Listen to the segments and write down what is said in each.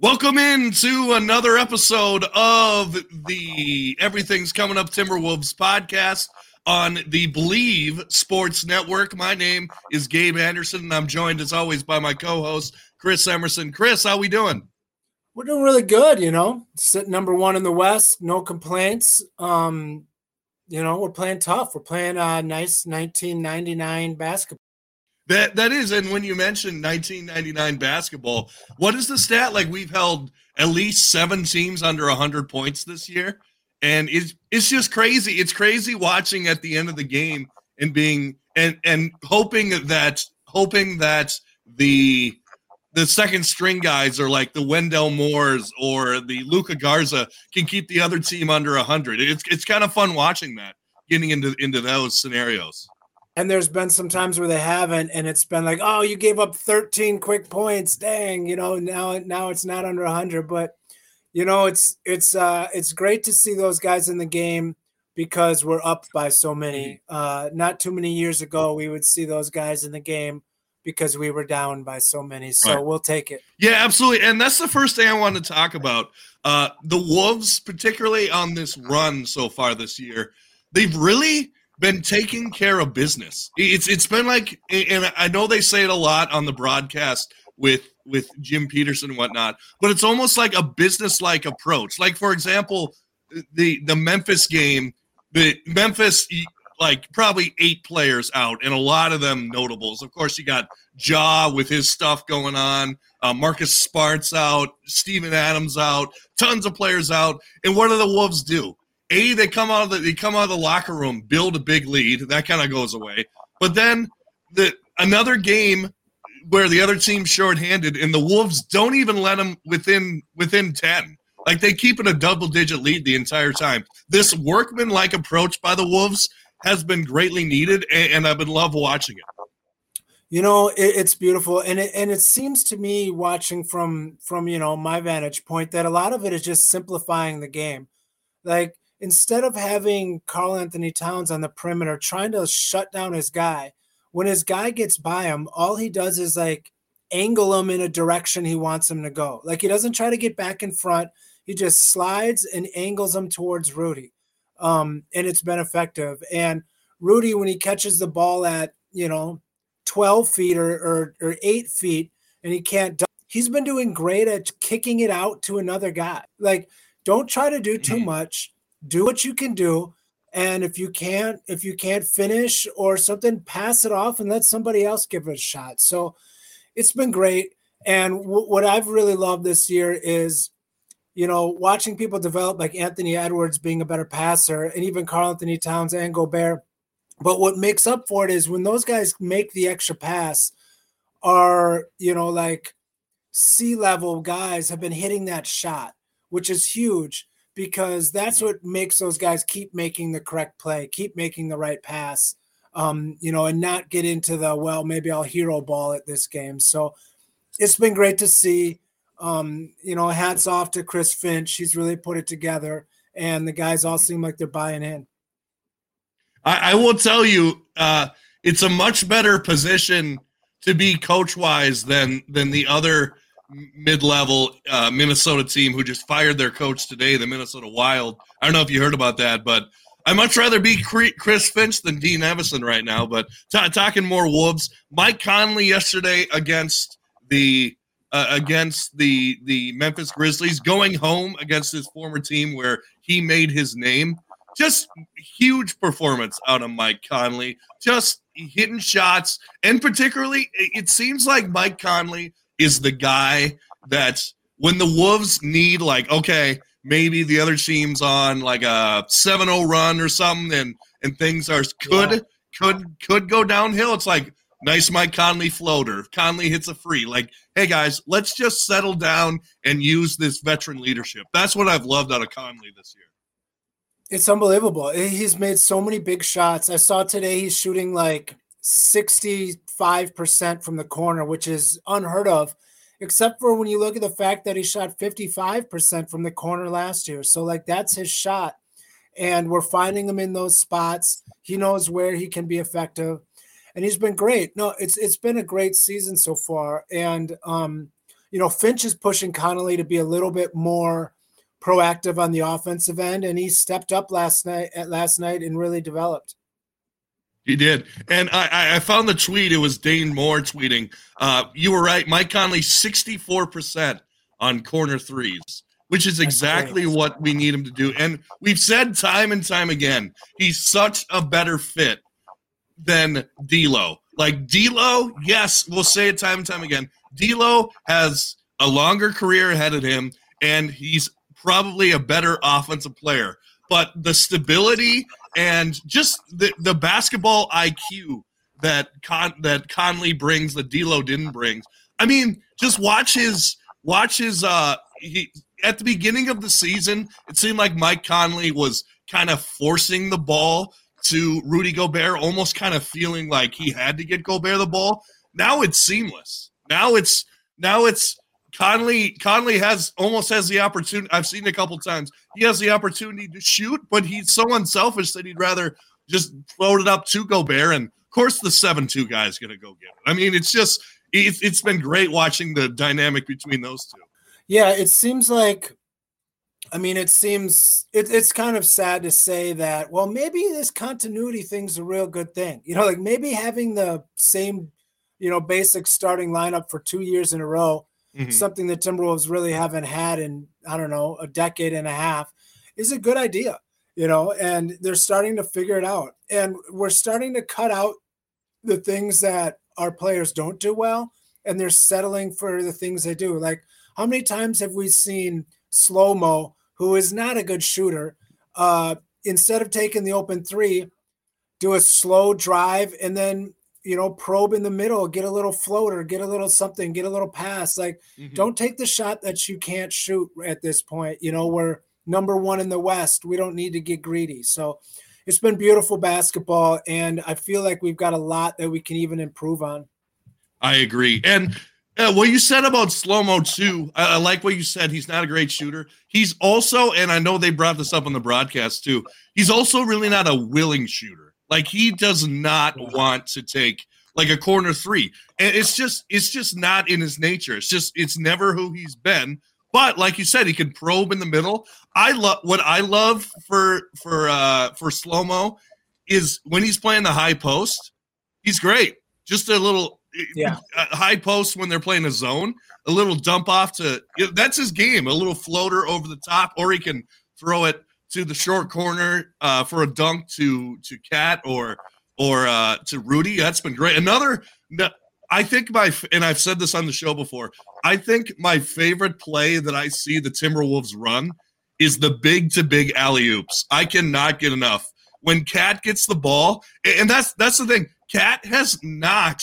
Welcome in to another episode of the Everything's Coming Up Timberwolves podcast on the Believe Sports Network. My name is Gabe Anderson, and I'm joined, as always, by my co-host, Chris Emerson. Chris, how we doing? We're doing really good, you know. Sitting number one in the West, no complaints. You know, we're playing tough. We're playing nice 1999 basketball. That is, and when you mentioned 1999 basketball, what is the stat? Like, we've held at least seven teams under 100 points this year, and it's just crazy. It's crazy watching at the end of the game and being and hoping that the second string guys are like the Wendell Moores or the Luka Garza can keep the other team under 100. It's kind of fun watching that, getting into those scenarios. And there's been some times where they haven't, and it's been like, oh, you gave up 13 quick points. Dang, you know, now it's not under 100. But, you know, it's great to see those guys in the game because we're up by so many. Not too many years ago, we would see those guys in the game because we were down by so many. So right. We'll take it. Yeah, absolutely. And that's the first thing I wanted to talk about. The Wolves, particularly on this run so far this year, they've really – been taking care of business. It's been like, and I know they say it a lot on the broadcast with Jim Peterson and whatnot, but it's almost like a business-like approach. Like, for example, the Memphis game, the Memphis, like, probably 8 players out, and a lot of them notables. Of course, you got Ja with his stuff going on, Marcus Spartz out, Steven Adams out, tons of players out. And what do the Wolves do? A, they come out of the locker room, build a big lead. That kind of goes away. But then another game where the other team's shorthanded, and the Wolves don't even let them within 10. Like, they keep it a double-digit lead the entire time. This workman-like approach by the Wolves has been greatly needed, and I've been love watching it. You know, it's beautiful, and it seems to me, watching from you know, my vantage point, that a lot of it is just simplifying the game, like. Instead of having Karl-Anthony Towns on the perimeter trying to shut down his guy, when his guy gets by him, all he does is, like, angle him in a direction he wants him to go. Like, he doesn't try to get back in front. He just slides and angles him towards Rudy, and it's been effective. And Rudy, when he catches the ball at, you know, 12 feet or 8 feet and he can't – he's been doing great at kicking it out to another guy. Like, don't try to do too much. Do what you can do, and if you can't finish or something, pass it off and let somebody else give it a shot. So it's been great, and what I've really loved this year is, you know, watching people develop, like Anthony Edwards being a better passer, and even Karl-Anthony Towns and Gobert. But what makes up for it is when those guys make the extra pass, are, you know, like, C-level guys have been hitting that shot, which is huge. Because that's what makes those guys keep making the correct play, keep making the right pass, you know, and not get into the, well, maybe I'll hero ball at this game. So it's been great to see, you know, hats off to Chris Finch. He's really put it together, and the guys all seem like they're buying in. I will tell you, it's a much better position to be coach-wise than the other – mid-level Minnesota team who just fired their coach today, the Minnesota Wild. I don't know if you heard about that, but I'd much rather be Chris Finch than Dean Evason right now. But talking more Wolves, Mike Conley yesterday against the Memphis Grizzlies, going home against his former team where he made his name. Just huge performance out of Mike Conley. Just hitting shots, and particularly it seems like Mike Conley is the guy that when the Wolves need, like, okay, maybe the other team's on like a 7-0 run or something, and things are could go downhill. It's like, nice Mike Conley floater. If Conley hits a free, like, hey guys, let's just settle down and use this veteran leadership. That's what I've loved out of Conley this year. It's unbelievable. He's made so many big shots. I saw today he's shooting like 65% from the corner, which is unheard of, except for when you look at the fact that he shot 55% from the corner last year. So, like, that's his shot, and we're finding him in those spots. He knows where he can be effective, and he's been great. No, it's been a great season so far, and you know, Finch is pushing Conley to be a little bit more proactive on the offensive end, and he stepped up last night and really developed. He did. And I found the tweet. It was Dane Moore tweeting. You were right. Mike Conley, 64% on corner threes, which is exactly what we need him to do. And we've said time and time again, he's such a better fit than D'Lo. Like D'Lo, yes, we'll say it time and time again. D'Lo has a longer career ahead of him, and he's probably a better offensive player. But the stability and just the basketball IQ that Conley brings, that D'Lo didn't bring. I mean, just watch his. At the beginning of the season, it seemed like Mike Conley was kind of forcing the ball to Rudy Gobert, almost kind of feeling like he had to get Gobert the ball. Now it's seamless. Now it's Conley has the opportunity. I've seen it a couple times. He has the opportunity to shoot, but he's so unselfish that he'd rather just float it up to Gobert. And of course, the 7'2" guy is going to go get it. I mean, it's just it's been great watching the dynamic between those two. Yeah, it seems like. I mean, it's kind of sad to say that. Well, maybe this continuity thing's a real good thing. You know, like maybe having the same, you know, basic starting lineup for 2 years in a row. Mm-hmm. Something the Timberwolves really haven't had in, I don't know, a decade and a half, is a good idea, you know, and they're starting to figure it out. And we're starting to cut out the things that our players don't do well, and they're settling for the things they do. Like, how many times have we seen Slow-Mo, who is not a good shooter, instead of taking the open three, do a slow drive and then, you know, probe in the middle, get a little floater, get a little something, get a little pass. Like, mm-hmm. Don't take the shot that you can't shoot at this point. You know, we're number one in the West. We don't need to get greedy. So it's been beautiful basketball, and I feel like we've got a lot that we can even improve on. I agree. And what you said about Slow-Mo, too, I like what you said. He's not a great shooter. He's also, and I know they brought this up on the broadcast, too, he's also really not a willing shooter. Like, he does not want to take like a corner three. And it's just not in his nature. It's never who he's been. But like you said, he can probe in the middle. What I love for Slow-Mo is when he's playing the high post, he's great. Just a little high post when they're playing a zone, a little dump off to, that's his game, a little floater over the top, or he can throw it to the short corner for a dunk to Cat or to Rudy. That's been great. And I've said this on the show before, I think my favorite play that I see the Timberwolves run is the big-to-big alley-oops. I cannot get enough. When Cat gets the ball, and that's the thing, Cat has not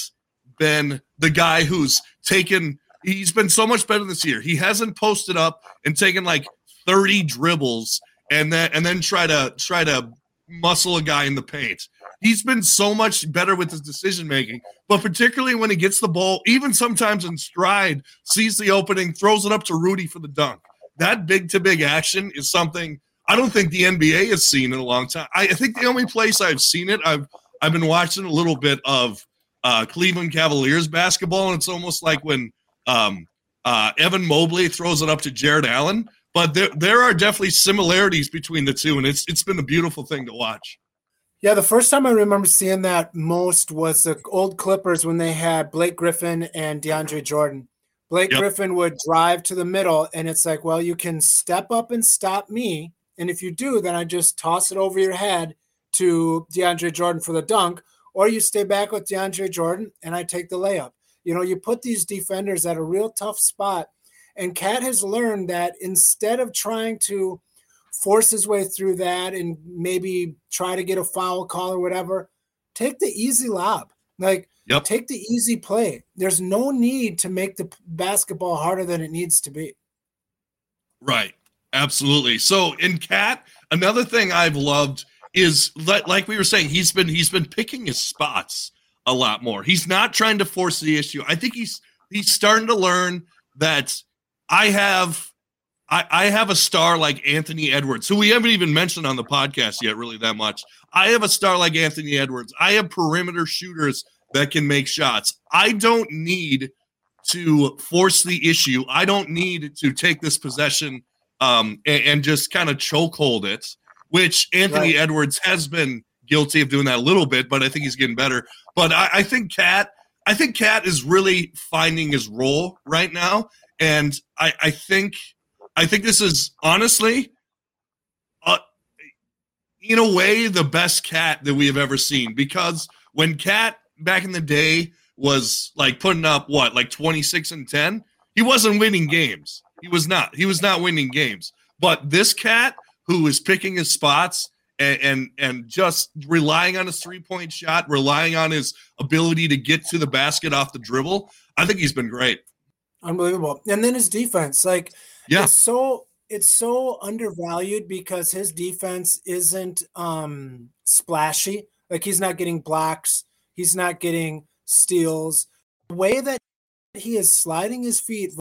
been the guy who's taken – he's been so much better this year. He hasn't posted up and taken like 30 dribbles – and then try to muscle a guy in the paint. He's been so much better with his decision-making, but particularly when he gets the ball, even sometimes in stride, sees the opening, throws it up to Rudy for the dunk. That big-to-big action is something I don't think the NBA has seen in a long time. I think the only place I've seen it, I've been watching a little bit of Cleveland Cavaliers basketball, and it's almost like when Evan Mobley throws it up to Jared Allen. But there are definitely similarities between the two, and it's been a beautiful thing to watch. Yeah, the first time I remember seeing that most was the old Clippers when they had Blake Griffin and DeAndre Jordan. Griffin would drive to the middle, and it's like, well, you can step up and stop me, and if you do, then I just toss it over your head to DeAndre Jordan for the dunk, or you stay back with DeAndre Jordan, and I take the layup. You know, you put these defenders at a real tough spot. And Cat has learned that instead of trying to force his way through that and maybe try to get a foul call or whatever, take the easy lob. Like, Take the easy play. There's no need to make the basketball harder than it needs to be. Right. Absolutely. So in Cat, another thing I've loved is, like we were saying, he's been picking his spots a lot more. He's not trying to force the issue. I think he's starting to learn that I have a star like Anthony Edwards, who we haven't even mentioned on the podcast yet really that much. I have a star like Anthony Edwards. I have perimeter shooters that can make shots. I don't need to force the issue. I don't need to take this possession and just kind of chokehold it, which Anthony Edwards has been guilty of doing that a little bit, but I think he's getting better. But I think Cat is really finding his role right now, and I think this is honestly, in a way, the best Cat that we have ever seen. Because when Cat back in the day was like putting up 26 and 10, he wasn't winning games. He was not winning games. But this Cat, who is picking his spots and just relying on his three-point shot, relying on his ability to get to the basket off the dribble, I think he's been great. Unbelievable. And then his defense, it's so undervalued because his defense isn't splashy. Like, he's not getting blocks, he's not getting steals. The way that he is sliding his feet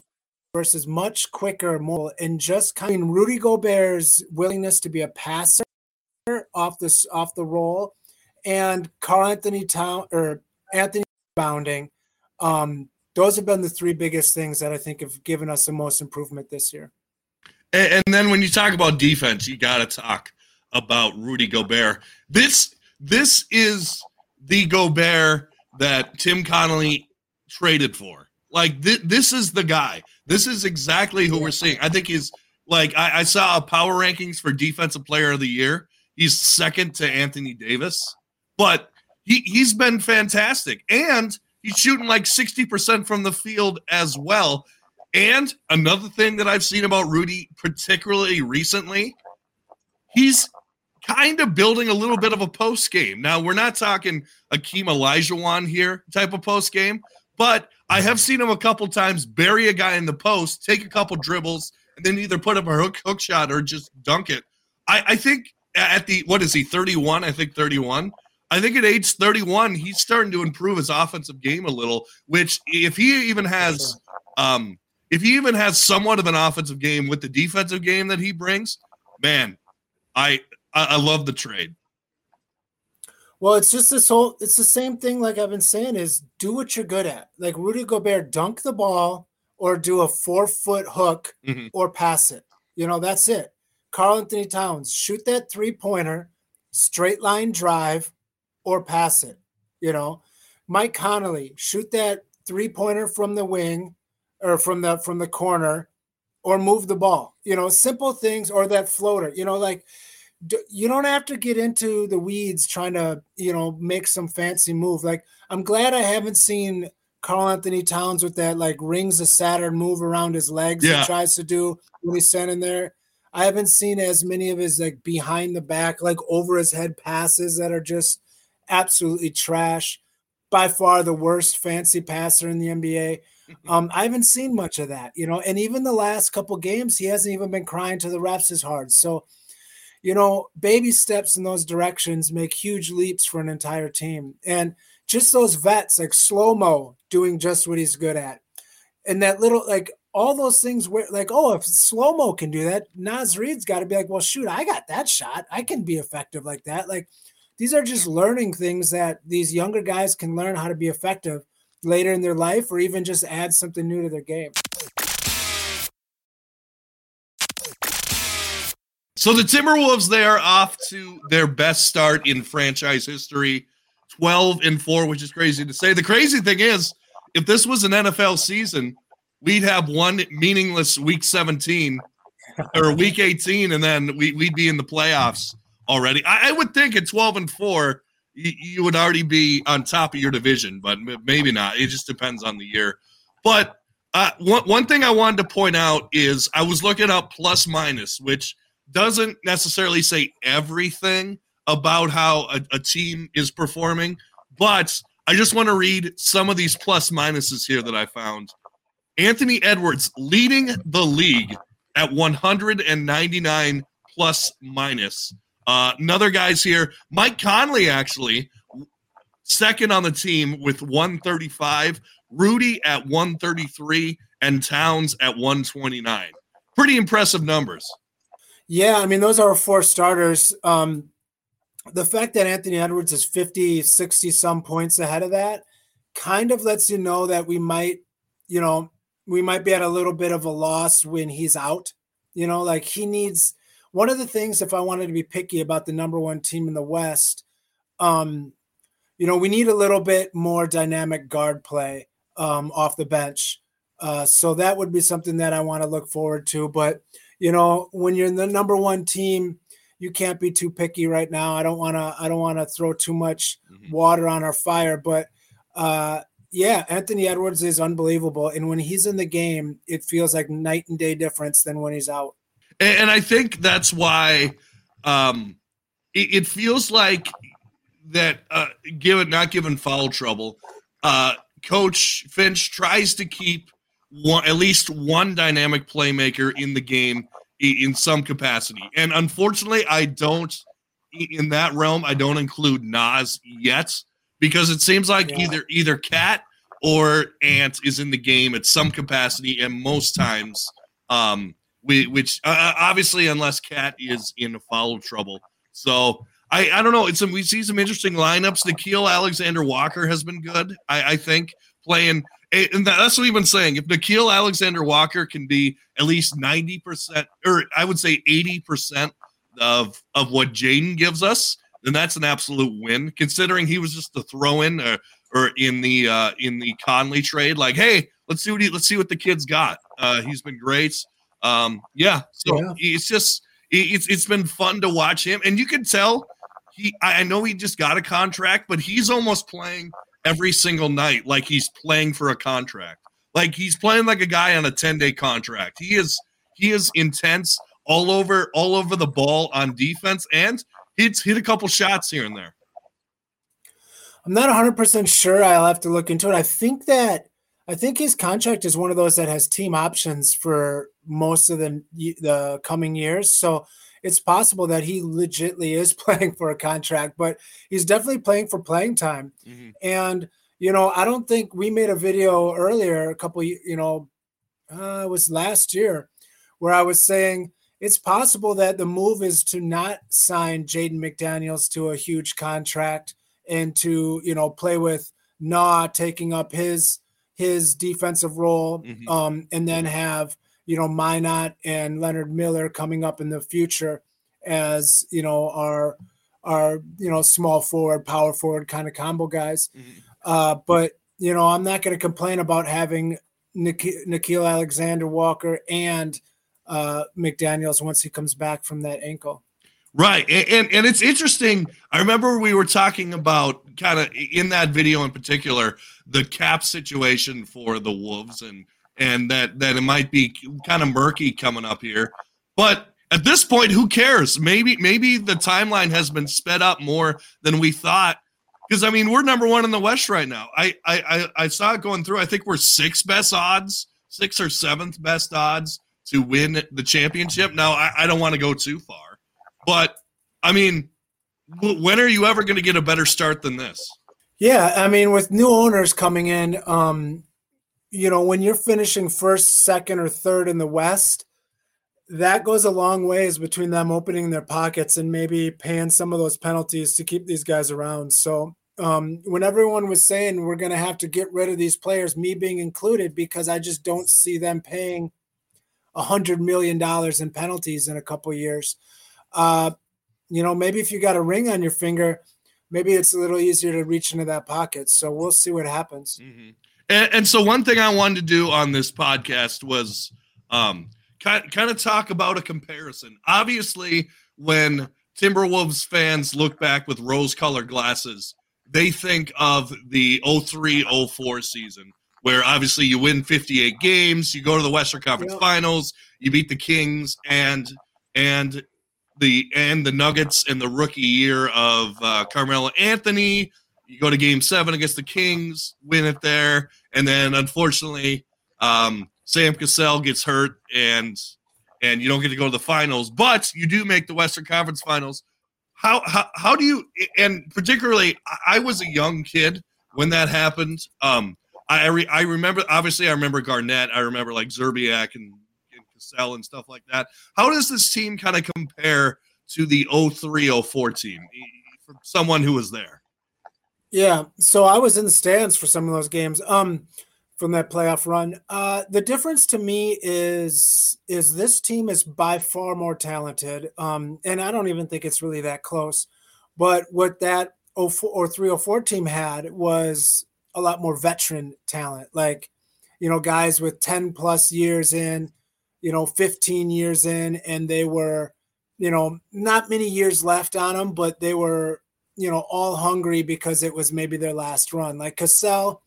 versus much quicker, more, and just kind of Rudy Gobert's willingness to be a passer off the roll, and Karl-Anthony Towns or Anthony bounding. Those have been the three biggest things that I think have given us the most improvement this year. And then when you talk about defense, you got to talk about Rudy Gobert. This is the Gobert that Tim Connolly traded for. Like, this is the guy. This is exactly who we're seeing. I think he's like, I saw power rankings for defensive player of the year. He's second to Anthony Davis, but he's been fantastic. And he's shooting like 60% from the field as well. And another thing that I've seen about Rudy, particularly recently, he's kind of building a little bit of a post game. Now, we're not talking Akeem Olajuwon here type of post game, but I have seen him a couple times bury a guy in the post, take a couple dribbles, and then either put up a hook shot or just dunk it. I think at the, 31. I think at age 31, he's starting to improve his offensive game a little, which if he even has somewhat of an offensive game with the defensive game that he brings, man, I love the trade. Well, it's just it's the same thing. Like I've been saying, is do what you're good at. Like Rudy Gobert, dunk the ball or do a 4-foot hook or pass it. You know, that's it. Karl-Anthony Towns, shoot that 3-pointer, straight line drive, or pass it. You know, Mike Conley, shoot that 3-pointer from the wing or from the corner, or move the ball. You know, simple things, or that floater. You know, like you don't have to get into the weeds trying to, you know, make some fancy move. Like, I'm glad I haven't seen Karl-Anthony Towns with that like rings of Saturn move around his legs he tries to do when he's standing there. I haven't seen as many of his like behind the back, like over his head passes that are just absolutely trash. By far the worst fancy passer in the NBA. I haven't seen much of that, you know, and even the last couple games, he hasn't even been crying to the refs as hard. So, you know, baby steps in those directions make huge leaps for an entire team. And just those vets like Slow-Mo doing just what he's good at. And that little, like, all those things where, like, oh, if Slow-Mo can do that, Naz Reid's got to be like, well, shoot, I got that shot. I can be effective like that. Like, these are just learning things that these younger guys can learn how to be effective later in their life, or even just add something new to their game. So the Timberwolves, they are off to their best start in franchise history, 12-4, which is crazy to say. The crazy thing is, if this was an NFL season, we'd have one meaningless week 17 or week 18, and then we'd be in the playoffs already. I would think at 12-4, you would already be on top of your division, but maybe not. It just depends on the year. But one thing I wanted to point out is I was looking up plus minus, which doesn't necessarily say everything about how a team is performing, but I just want to read some of these plus minuses here that I found. Anthony Edwards leading the league at 199 plus minus. Another guy's here, Mike Conley, actually, second on the team with 135, Rudy at 133, and Towns at 129. Pretty impressive numbers. Yeah, I mean, those are four starters. The fact that Anthony Edwards is 50, 60-some points ahead of that kind of lets you know that we might you know, we might be at a little bit of a loss when he's out. You know, like he needs – one of the things, if I wanted to be picky about the number one team in the West, you know, we need a little bit more dynamic guard play off the bench. So that would be something that I want to look forward to. But, you know, when you're in the number one team, you can't be too picky right now. I don't want to throw too much water on our fire, but yeah, Anthony Edwards is unbelievable. And when he's in the game, it feels like night and day difference than when he's out. And I think that's why it feels like that not given foul trouble, Coach Finch tries to keep at least one dynamic playmaker in the game in some capacity. And unfortunately, I don't include Nas yet, because it seems like either Cat or Ant is in the game at some capacity. And most times, which obviously, unless Cat is in foul trouble. So I don't know. We see some interesting lineups. Nickeil Alexander-Walker has been good, I think, playing. And that's what we've been saying. If Nickeil Alexander-Walker can be at least 90%, or I would say 80% of what Jaden gives us, then that's an absolute win. Considering he was just the throw-in or in the Conley trade, like, hey, let's see what the kid's got. He's been great. It's just it's been fun to watch him, and you can tell I know he just got a contract, but he's almost playing every single night like he's playing for a contract. Like he's playing like a guy on a 10-day contract. He is intense all over the ball on defense, and he's hit a couple shots here and there. I'm not 100% sure. I'll have to look into it. I think his contract is one of those that has team options for most of the coming years. So it's possible that he legitimately is playing for a contract, but he's definitely playing for playing time. Mm-hmm. And, you know, I don't think we made a video earlier, it was last year, where I was saying, it's possible that the move is to not sign Jaden McDaniels to a huge contract and to, you know, play with Nah taking up his defensive role, and then have, you know, Minot and Leonard Miller coming up in the future as, you know, our you know, small forward, power forward kind of combo guys. Mm-hmm. But, you know, I'm not going to complain about having Nickeil Alexander-Walker and McDaniels once he comes back from that ankle. Right. And it's interesting. I remember we were talking about, kind of in that video in particular, the cap situation for the Wolves and that it might be kind of murky coming up here. But at this point, who cares? Maybe the timeline has been sped up more than we thought. Because, I mean, we're number one in the West right now. I saw it going through. I think we're sixth or seventh best odds to win the championship. Now, I don't want to go too far. But, I mean, when are you ever going to get a better start than this? Yeah, I mean, with new owners coming in, you know, when you're finishing first, second, or third in the West, that goes a long ways between them opening their pockets and maybe paying some of those penalties to keep these guys around. So when everyone was saying we're going to have to get rid of these players, me being included, because I just don't see them paying $100 million in penalties in a couple of years. You know, maybe if you got a ring on your finger, maybe it's a little easier to reach into that pocket. So we'll see what happens. Mm-hmm. And so one thing I wanted to do on this podcast was kind of talk about a comparison. Obviously, when Timberwolves fans look back with rose-colored glasses, they think of the 2003-04 season, where obviously you win 58 games, you go to the Western Conference Finals, you beat the Kings and the Nuggets in the rookie year of Carmelo Anthony. You go to Game 7 against the Kings, win it there, and then unfortunately Sam Cassell gets hurt and you don't get to go to the finals, but you do make the Western Conference Finals. How do you – and particularly I was a young kid when that happened. I remember, obviously, I remember Garnett. I remember like Zerbiak and Cassell and stuff like that. How does this team kind of compare to the 2003-04 team from someone who was there? Yeah, so I was in the stands for some of those games. from that playoff run. The difference to me is this team is by far more talented. And I don't even think it's really that close. But what that 03-04 team had was a lot more veteran talent. Like, you know, guys with 10 plus years in, you know, 15 years in, and they were, you know, not many years left on them, but they were, you know, all hungry because it was maybe their last run. Like Cassell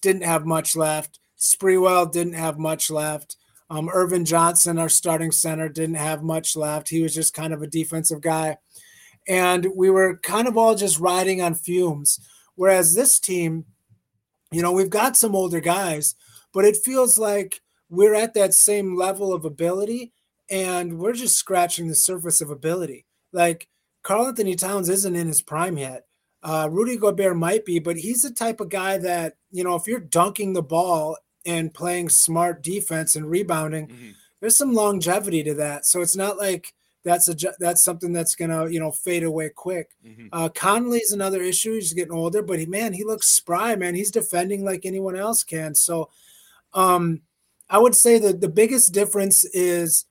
didn't have much left. Sprewell didn't have much left. Irvin Johnson, our starting center, didn't have much left. He was just kind of a defensive guy. And we were kind of all just riding on fumes. Whereas this team, you know, we've got some older guys, but it feels like we're at that same level of ability, and we're just scratching the surface of ability. Like, Karl-Anthony Towns isn't in his prime yet. Rudy Gobert might be, but he's the type of guy that, you know, if you're dunking the ball and playing smart defense and rebounding, there's some longevity to that. So it's not like that's something that's going to, you know, fade away quick. Conley's another issue. He's getting older, but he looks spry, man. He's defending like anyone else can. So I would say that the biggest difference is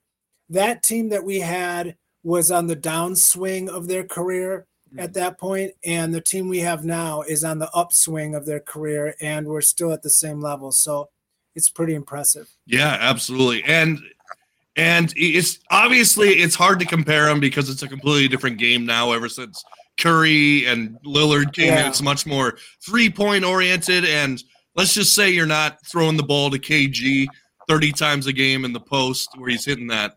that team that we had was on the downswing of their career at that point, and the team we have now is on the upswing of their career, and we're still at the same level. So it's pretty impressive. Yeah, absolutely. And it's obviously it's hard to compare them because it's a completely different game now ever since Curry and Lillard came in. It's much more three-point oriented, and let's just say you're not throwing the ball to KG 30 times a game in the post where he's hitting that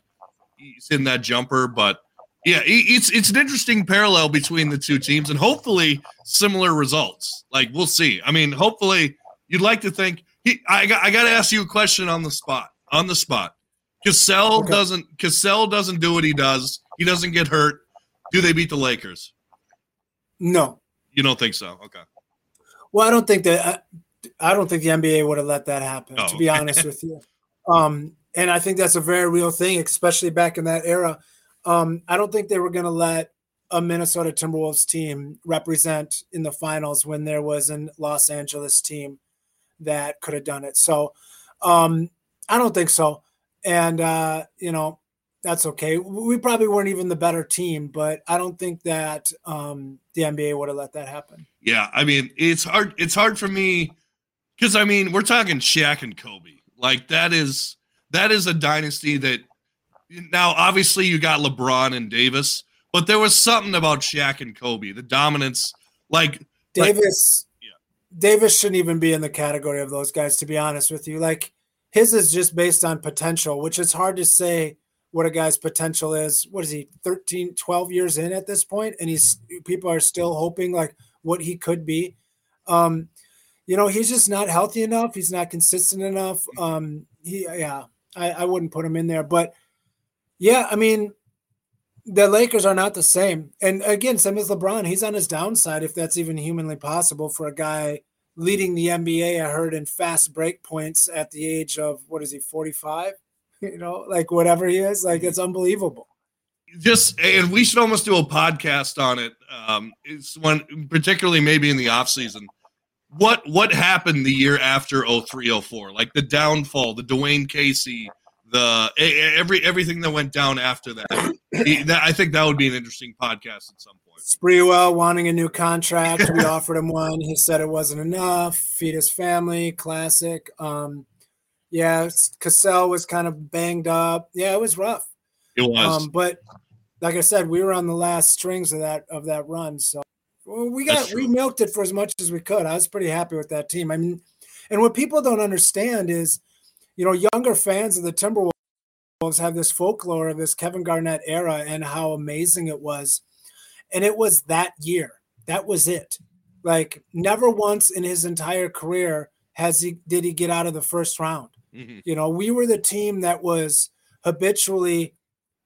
jumper. But yeah, it's an interesting parallel between the two teams and hopefully similar results. Like, we'll see. I mean, hopefully you'd like to think I got to ask you a question on the spot, Cassell okay. Cassell doesn't do what he does. He doesn't get hurt. Do they beat the Lakers? No. You don't think so? Okay. Well, I don't think that the NBA would have let that happen, to be honest with you. And I think that's a very real thing, especially back in that era. I don't think they were going to let a Minnesota Timberwolves team represent in the finals when there was a Los Angeles team that could have done it. So I don't think so. And, you know, that's okay. We probably weren't even the better team, but I don't think that the NBA would have let that happen. Yeah, I mean, it's hard for me because, I mean, we're talking Shaq and Kobe. Like, that is a dynasty that now, obviously, you got LeBron and Davis, but there was something about Shaq and Kobe, the dominance. Like Davis, Davis shouldn't even be in the category of those guys, to be honest with you. Like, his is just based on potential, which is hard to say what a guy's potential is. What is he, 13, 12 years in at this point? And people are still hoping like what he could be. You know, he's just not healthy enough. He's not consistent enough. I wouldn't put him in there. But yeah, I mean, the Lakers are not the same. And again, same as LeBron, he's on his downside, if that's even humanly possible for a guy leading the NBA, I heard, in fast break points at the age of, 45? You know, like whatever he is, like it's unbelievable. And we should almost do a podcast on it. It's when, particularly maybe in the offseason, what happened the year after 03-04? Like the downfall, the Dwayne Casey, everything that went down after that. I think that would be an interesting podcast at some point. Sprewell wanting a new contract. We offered him one. He said it wasn't enough. Feed his family. Classic. Yeah, Cassell was kind of banged up. Yeah, it was rough. It was. But like I said, we were on the last strings of that run. So we milked it for as much as we could. I was pretty happy with that team. I mean, and what people don't understand is, you know, younger fans of the Timberwolves have this folklore of this Kevin Garnett era and how amazing it was. And it was that year. That was it. Like, never once in his entire career did he get out of the first round. You know, we were the team that was habitually,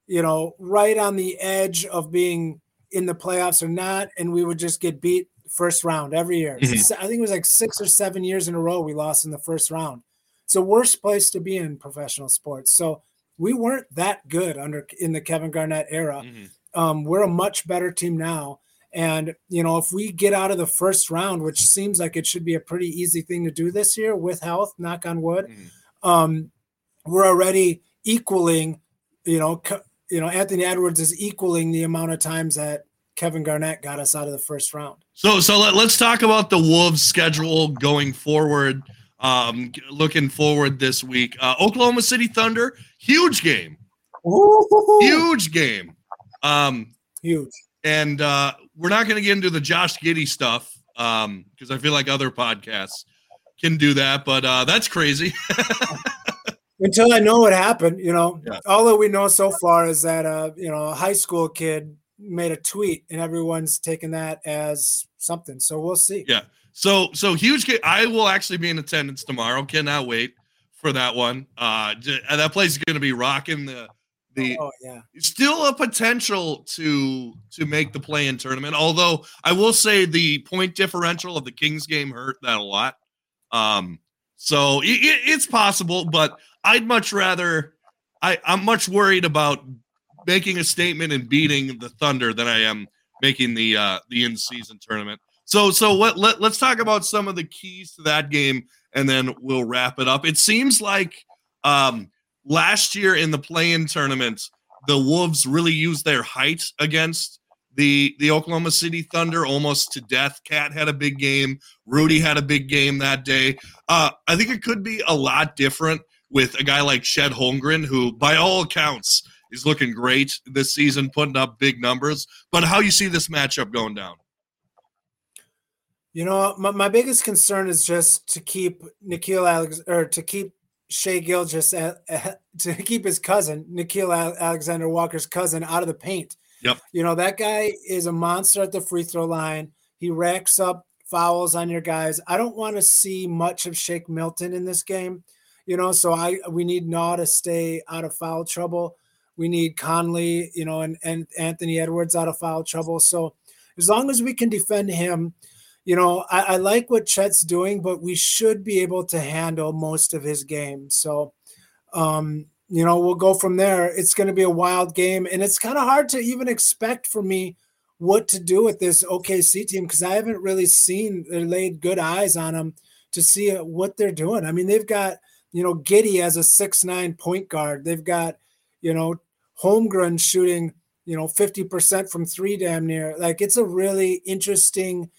you know, right on the edge of being in the playoffs or not, and we would just get beat first round every year. So I think it was like 6 or 7 years in a row we lost in the first round. It's the worst place to be in professional sports. So we weren't that good in the Kevin Garnett era. We're a much better team now. And, you know, if we get out of the first round, which seems like it should be a pretty easy thing to do this year with health, knock on wood, we're already equaling, you know, Anthony Edwards is equaling the amount of times that Kevin Garnett got us out of the first round. So let's talk about the Wolves schedule going forward. Looking forward this week, Oklahoma City Thunder, huge game. Ooh. Huge game. Huge. And we're not going to get into the Josh Giddey stuff because I feel like other podcasts can do that, but that's crazy. Until I know what happened, you know. Yeah. All that we know so far is that, you know, a high school kid made a tweet and everyone's taking that as something. So we'll see. Yeah. So huge game. I will actually be in attendance tomorrow. Cannot wait for that one. That place is going to be rocking the oh, yeah. Still a potential to make the play-in tournament. Although I will say the point differential of the Kings game hurt that a lot. So it's possible, but I'd much rather I'm much worried about making a statement and beating the Thunder than I am making the in-season tournament. So what? Let's talk about some of the keys to that game, and then we'll wrap it up. It seems like last year in the play-in tournament, the Wolves really used their height against the Oklahoma City Thunder almost to death. Cat had a big game. Rudy had a big game that day. I think it could be a lot different with a guy like Chet Holmgren, who by all accounts is looking great this season, putting up big numbers. But how you see this matchup going down? You know, my biggest concern is just to keep Shai Gilgeous to keep his cousin, Nickeil Alexander-Walker's cousin, out of the paint. Yep. You know, that guy is a monster at the free throw line. He racks up fouls on your guys. I don't want to see much of Shake Milton in this game. You know, so we need Naw to stay out of foul trouble. We need Conley, you know, and Anthony Edwards out of foul trouble. So as long as we can defend him, you know, I like what Chet's doing, but we should be able to handle most of his game. So, you know, we'll go from there. It's going to be a wild game, and it's kind of hard to even expect for me what to do with this OKC team because I haven't really seen or laid good eyes on them to see what they're doing. I mean, they've got, you know, Giddey as a 6'9" point guard. They've got, you know, Holmgren shooting, you know, 50% from three damn near. Like, it's a really interesting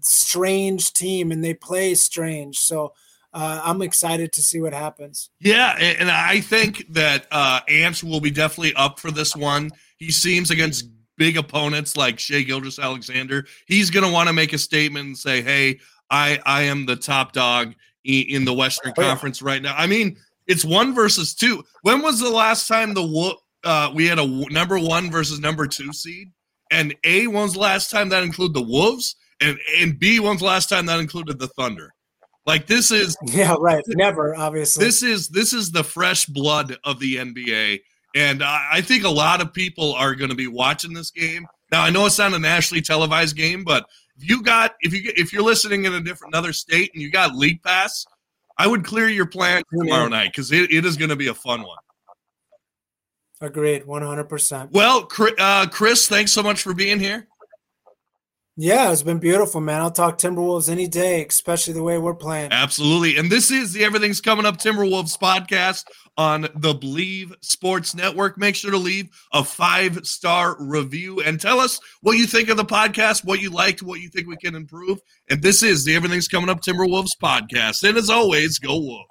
strange team, and they play strange. So I'm excited to see what happens. Yeah, and I think that Ant will be definitely up for this one. He seems against big opponents like Shai Gilgeous-Alexander, he's going to want to make a statement and say, hey, I am the top dog in the Western Conference right now. I mean, it's 1 versus 2. When was the last time we had a number 1 versus number 2 seed? And A, when's the last time that included the Wolves? And B, when's the last time that included the Thunder? Like, this is – yeah, right. Never, obviously. This is the fresh blood of the NBA. And I think a lot of people are going to be watching this game. Now, I know it's not a nationally televised game, but if you're listening in another state and you got League Pass, I would clear your plan tomorrow night because it is going to be a fun one. Agreed, 100%. Well, Chris, thanks so much for being here. Yeah, it's been beautiful, man. I'll talk Timberwolves any day, especially the way we're playing. Absolutely. And this is the Everything's Coming Up Timberwolves podcast on the Believe Sports Network. Make sure to leave a 5-star review and tell us what you think of the podcast, what you liked, what you think we can improve. And this is the Everything's Coming Up Timberwolves podcast. And as always, go Wolves.